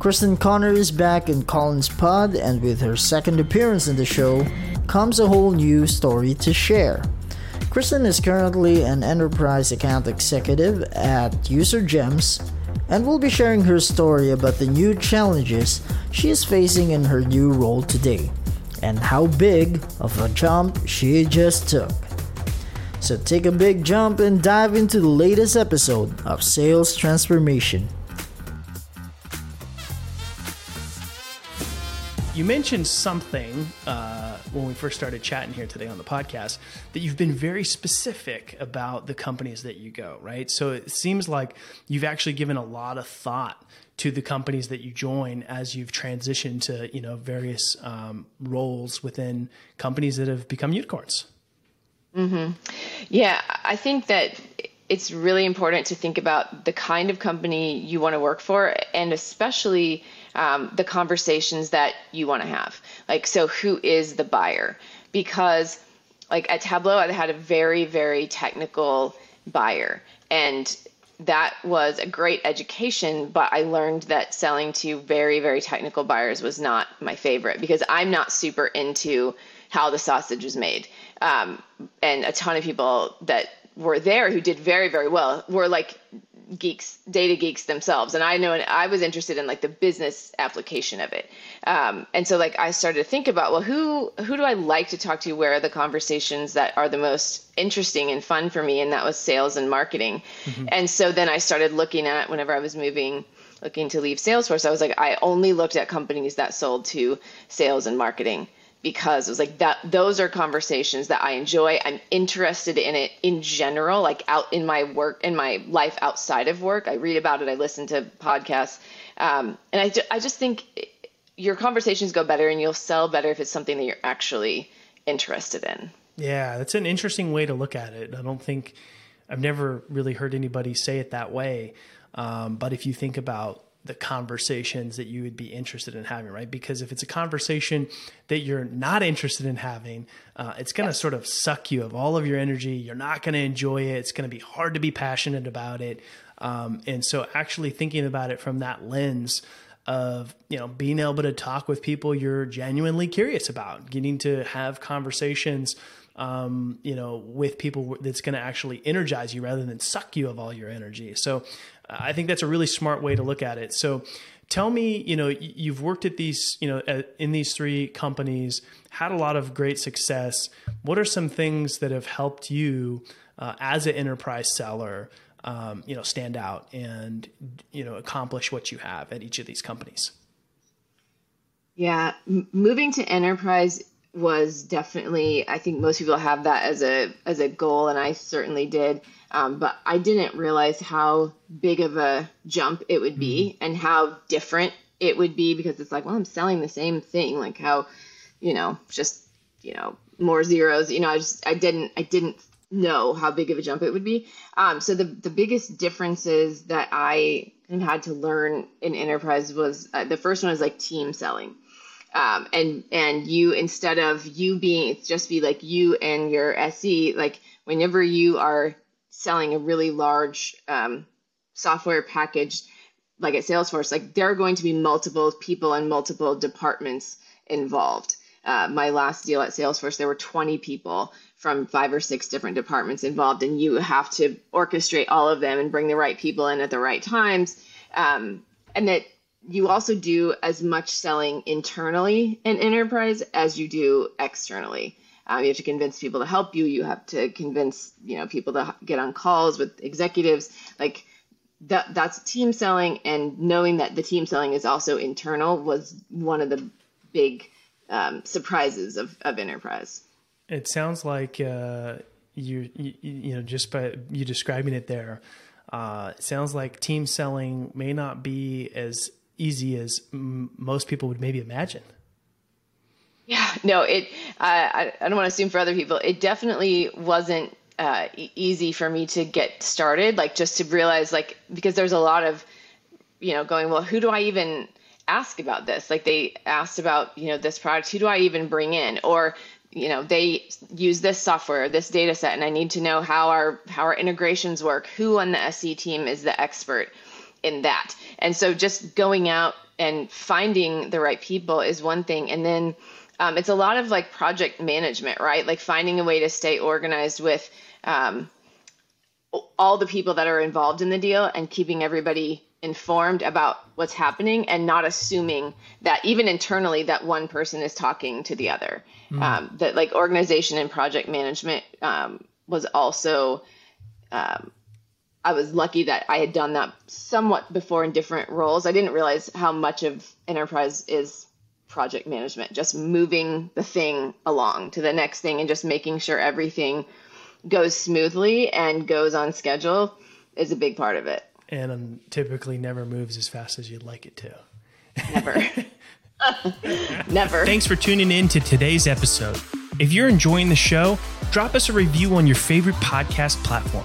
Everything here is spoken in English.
Kristen Connor is back in Colin's pod, and with her second appearance in the show comes a whole new story to share. Kristen is currently an enterprise account executive at User Gems and will be sharing her story about the new challenges she is facing in her new role today and how big of a jump she just took. So take a big jump and dive into the latest episode of Sales Transformation. You mentioned something when we first started chatting here today on the podcast that you've been very specific about the companies that you go, right? So it seems like you've actually given a lot of thought to the companies that you join as you've transitioned to, you know, various roles within companies that have become unicorns. Mm-hmm. Yeah, I think that it's really important to think about the kind of company you want to work for, and especially the conversations that you want to have. Like, so who is the buyer? Because like at Tableau, I had a very, very technical buyer, and that was a great education, but I learned that selling to very, very technical buyers was not my favorite because I'm not super into how the sausage is made. And a ton of people that were there who did very, very well were like geeks, data geeks themselves. And I was interested in like the business application of it. And so like I started to think about, well, who do I like to talk to? Where are the conversations that are the most interesting and fun for me? And that was sales and marketing. Mm-hmm. And so then I started looking at, whenever I was looking to leave Salesforce, I was like, I only looked at companies that sold to sales and marketing, because it was like that, those are conversations that I enjoy. I'm interested in it in general, like out in my work, in my life outside of work. I read about it. I listen to podcasts. And I just think your conversations go better and you'll sell better if it's something that you're actually interested in. Yeah, that's an interesting way to look at it. I've never really heard anybody say it that way. But if you think about the conversations that you would be interested in having, right? Because if it's a conversation that you're not interested in having, it's going to sort of suck you of all of your energy. You're not going to enjoy it. It's going to be hard to be passionate about it. And so actually thinking about it from that lens of, you know, being able to talk with people you're genuinely curious about, getting to have conversations, you know, with people that's going to actually energize you rather than suck you of all your energy. So I think that's a really smart way to look at it. So tell me, you know, you've worked at these, you know, in these three companies, had a lot of great success. What are some things that have helped you as an enterprise seller, you know, stand out and, you know, accomplish what you have at each of these companies? Yeah. Moving to enterprise was definitely, I think most people have that as a goal, and I certainly did. But I didn't realize how big of a jump it would be and how different it would be, because it's like, well, I'm selling the same thing. Like how, you know, just, you know, more zeros, you know, I didn't know how big of a jump it would be. So the biggest differences that I had to learn in enterprise was the first one is like team selling. And you, instead of you being, it's just be like you and your SE, like whenever you are selling a really large software package, like at Salesforce, like there are going to be multiple people and multiple departments involved. My last deal at Salesforce, there were 20 people from 5 or 6 different departments involved, and you have to orchestrate all of them and bring the right people in at the right times. And that you also do as much selling internally in enterprise as you do externally. You have to convince people to help you. You have to convince, you know, people to get on calls with executives. Like that's team selling, and knowing that the team selling is also internal was one of the big surprises of enterprise. It sounds like you know, just by you describing it there, it sounds like team selling may not be as easy as most people would maybe imagine. Yeah, no, I don't want to assume for other people. It definitely wasn't easy for me to get started, like just to realize, like, because there's a lot of, going, well, who do I even ask about this? Like they asked about, this product, who do I even bring in? Or, they use this software, this data set, and I need to know how our integrations work, who on the SE team is the expert in that. And so just going out and finding the right people is one thing. And then it's a lot of like project management, right? Like finding a way to stay organized with all the people that are involved in the deal and keeping everybody informed about what's happening and not assuming that even internally that one person is talking to the other. Mm. That like organization and project management was also, I was lucky that I had done that somewhat before in different roles. I didn't realize how much of enterprise is project management, just moving the thing along to the next thing and just making sure everything goes smoothly and goes on schedule is a big part of it. And typically never moves as fast as you'd like it to. Never. Never. Thanks for tuning in to today's episode. If you're enjoying the show, drop us a review on your favorite podcast platform.